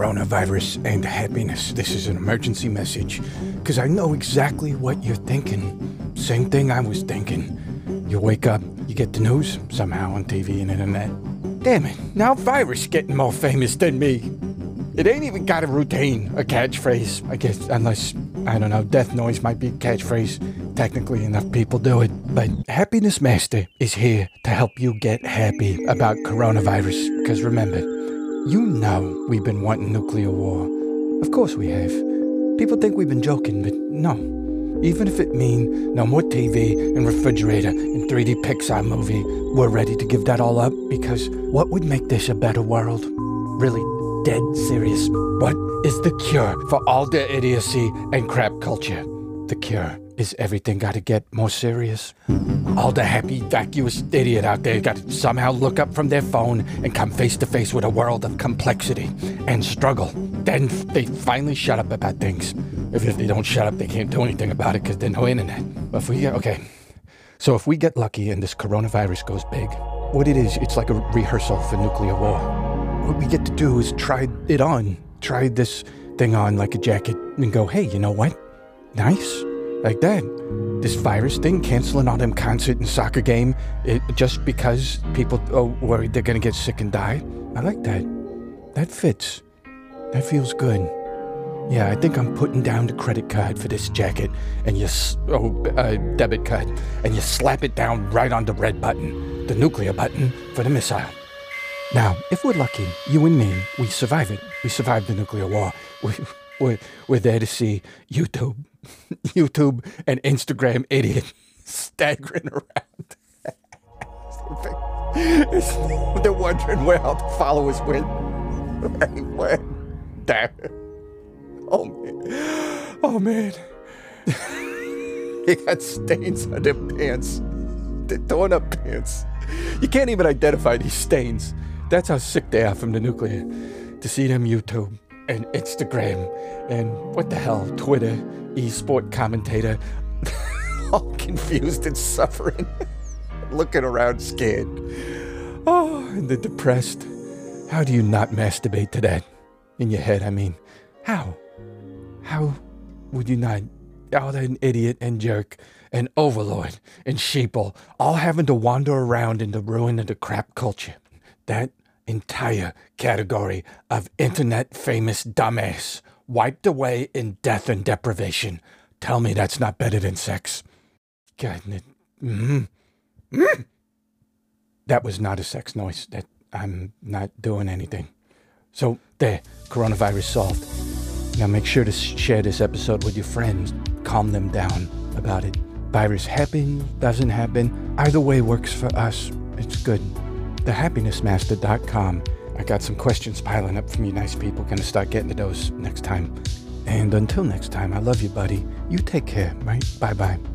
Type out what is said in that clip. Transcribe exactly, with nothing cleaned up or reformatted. coronavirus and happiness. This is an emergency message, because I know exactly what you're thinking. Same thing I was thinking. You wake up, you get the news somehow on T V and internet. Damn it, now virus getting more famous than me. It ain't even got a routine, a catchphrase. I guess, unless, I don't know, death noise might be a catchphrase. Technically, enough people do it. But Happiness Master is here to help you get happy about coronavirus. Because remember, you know we've been wanting nuclear war. Of course we have. People think we've been joking, but no. Even if it means no more T V and refrigerator and three D Pixar movie, we're ready to give that all up. Because what would make this a better world? Really? Dead serious. What is the cure for all the idiocy and crap culture? The cure is everything gotta get more serious. All the happy, vacuous idiot out there gotta somehow look up from their phone and come face to face with a world of complexity and struggle. Then they finally shut up about things. If, if they don't shut up, they can't do anything about it because there's no internet. But if we get, okay. So if we get lucky and this coronavirus goes big, what it is, it's like a rehearsal for nuclear war. What we get to do is try it on, try this thing on like a jacket and go, hey, you know what? Nice, like that. This virus thing, canceling all them concert and soccer game it, just because people are worried they're gonna get sick and die. I like that. That fits. That feels good. Yeah, I think I'm putting down the credit card for this jacket and you, oh, uh, debit card, and you slap it down right on the red button, the nuclear button for the missile. Now, if we're lucky, you and me, we survive it. We survived the nuclear war. We, we're, we're there to see YouTube, YouTube and Instagram idiot staggering around. They're wondering where all the followers went. Where? There. Oh, man. Oh, man. They got stains on their pants. They're torn up pants. You can't even identify these stains. That's how sick they are from the nuclear. To see them YouTube and Instagram and what the hell, Twitter, eSport commentator, all confused and suffering, looking around scared. Oh, and the depressed. How do you not masturbate to that? In your head, I mean. How? How would you not? Oh, that idiot and jerk and overlord and sheeple, all having to wander around in the ruin of the crap culture. That entire category of internet-famous dumbass wiped away in death and deprivation. Tell me that's not better than sex. God, it, mm, mm. That was not a sex noise. That I'm not doing anything. So there, coronavirus solved. Now make sure to share this episode with your friends. Calm them down about it. Virus happen, doesn't happen. Either way works for us. It's good. the happiness master dot com. I got some questions piling up from you nice people. Gonna start getting to those next time. And until next time, I love you, buddy. You take care, right? Bye-bye.